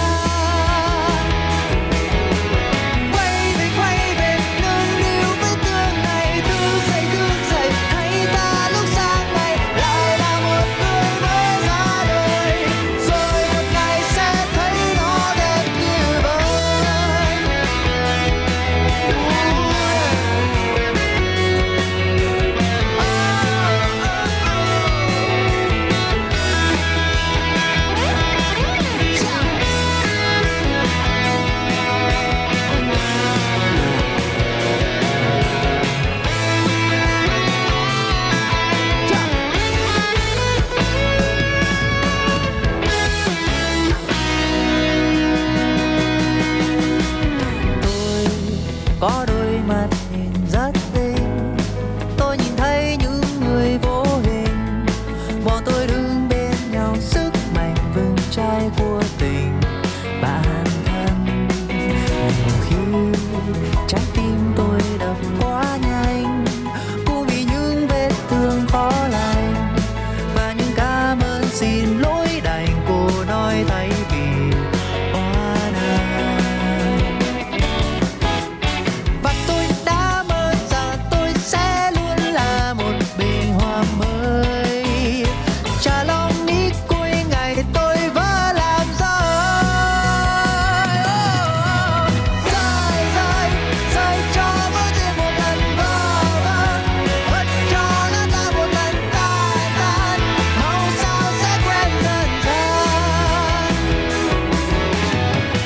Quay về, quay về, nương níu với tương lai, thức dậy, thức dậy, hãy ta lúc sáng nay lại là một người mới ra đời, rồi một ngày sẽ thấy nó đẹp như vời. Tôi có đôi mắt nhìn rất tinh, tôi nhìn thấy những người vô hình. Bọn tôi đứng bên nhau, sức mạnh vững chãi của tình bản thân. Nhiều khi trái tim tôi đập quá nhanh, cũng vì những vết thương khó lành. Và những cảm ơn xin lỗi đành cô nói thay vì oán hận. Và tôi đã mơ rằng tôi sẽ luôn là một bình hoa mới. Chả lo nghĩ cuối ngày tôi vỡ làm rơi. Oh, rơi, rơi, rơi cho vỡ tim một lần vỡ vỡ, bất cho nó ta một lần tan tan, mong sao sẽ quên dần dần.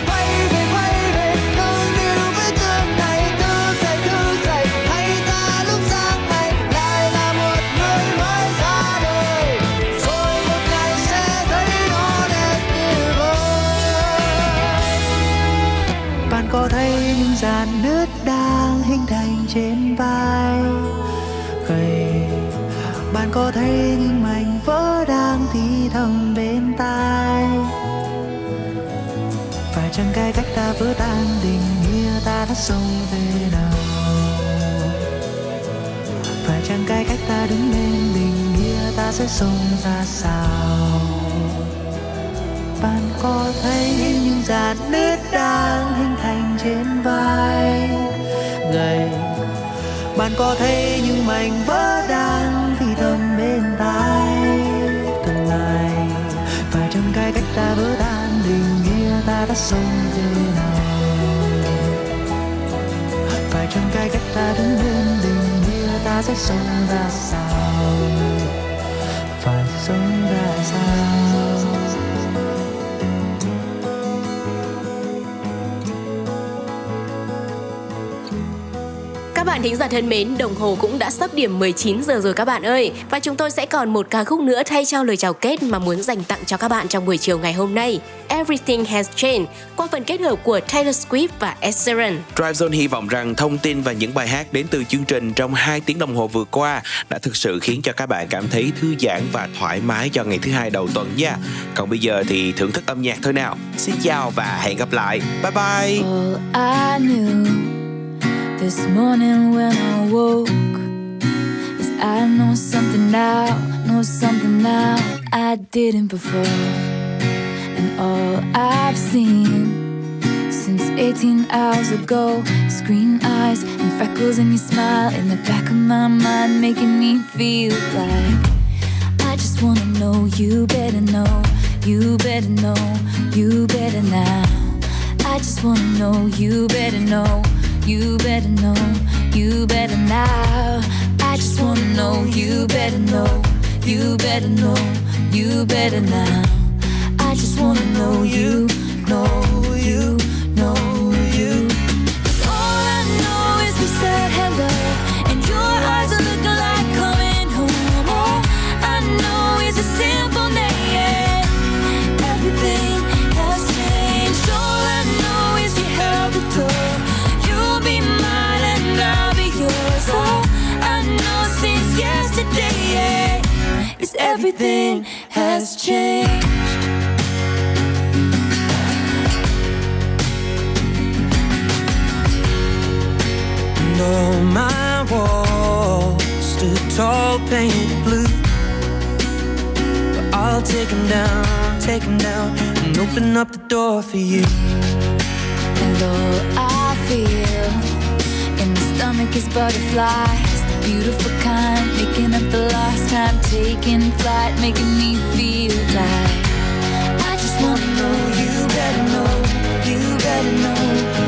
Quay về, quay về, thương yêu với tương lai, thức dậy, thức dậy, hãy ta lúc sáng nay lại là một người mới ra đời, rồi một ngày sẽ thấy nó đẹp như vời. Bạn có thấy những dàn nước đang hình thành trên vai gầy? Bạn có thấy những mảnh vỡ đang thì thầm bên tai? Phải chăng cái cách ta vỡ tan tình yêu ta đã sống thế nào? Phải chăng cái cách ta đứng lên tình yêu ta sẽ sống ra sao? Bạn có thấy những giọt nước đang hình thành trên vai người? Bạn có thấy những mảnh vỡ đang thì thầm bên tai tương lai? Phải chăng cái cách ta vỡ tan tình yêu ta đã sống thế nào? Phải chăng cái cách ta đứng lên tình yêu ta sẽ sống ra sao? Phải sống ra sao? Các bạn thính giả thân mến, đồng hồ cũng đã sắp điểm mười chín giờ rồi các bạn ơi. Và chúng tôi sẽ còn một ca khúc nữa thay cho lời chào kết mà muốn dành tặng cho các bạn trong buổi chiều ngày hôm nay. Everything Has Changed qua phần kết hợp của Taylor Swift và Ed Sheeran. Drivezone hy vọng rằng thông tin và những bài hát đến từ chương trình trong hai tiếng đồng hồ vừa qua đã thực sự khiến cho các bạn cảm thấy thư giãn và thoải mái cho ngày thứ hai đầu tuần nha. Còn bây giờ thì thưởng thức âm nhạc thôi nào. Xin chào và hẹn gặp lại. Bye bye. All I knew this morning when I woke is I know something now, know something now I didn't before. And all I've seen since eighteen hours ago is green eyes and freckles and your smile in the back of my mind, making me feel like I just wanna know you better, know you better, know you better now. I just wanna know you better, know you better know, you better now. I just wanna know, you better know, you better know, you better now. I just wanna know you, know you, know you. 'Cause all I know is we said hello, and your eyes are looking like coming home. All I know is a simple name. Everything has changed. All I know is you held the door. You'll be mine and I'll be yours. All I know since yesterday, yeah, is everything has changed. Though my walls stood tall, painted blue, but I'll take them down, take them down, and open up the door for you. And all I feel in my stomach is butterflies, the beautiful kind, making up the lost time, taking flight, making me feel like I just wanna know, you better know, you better know.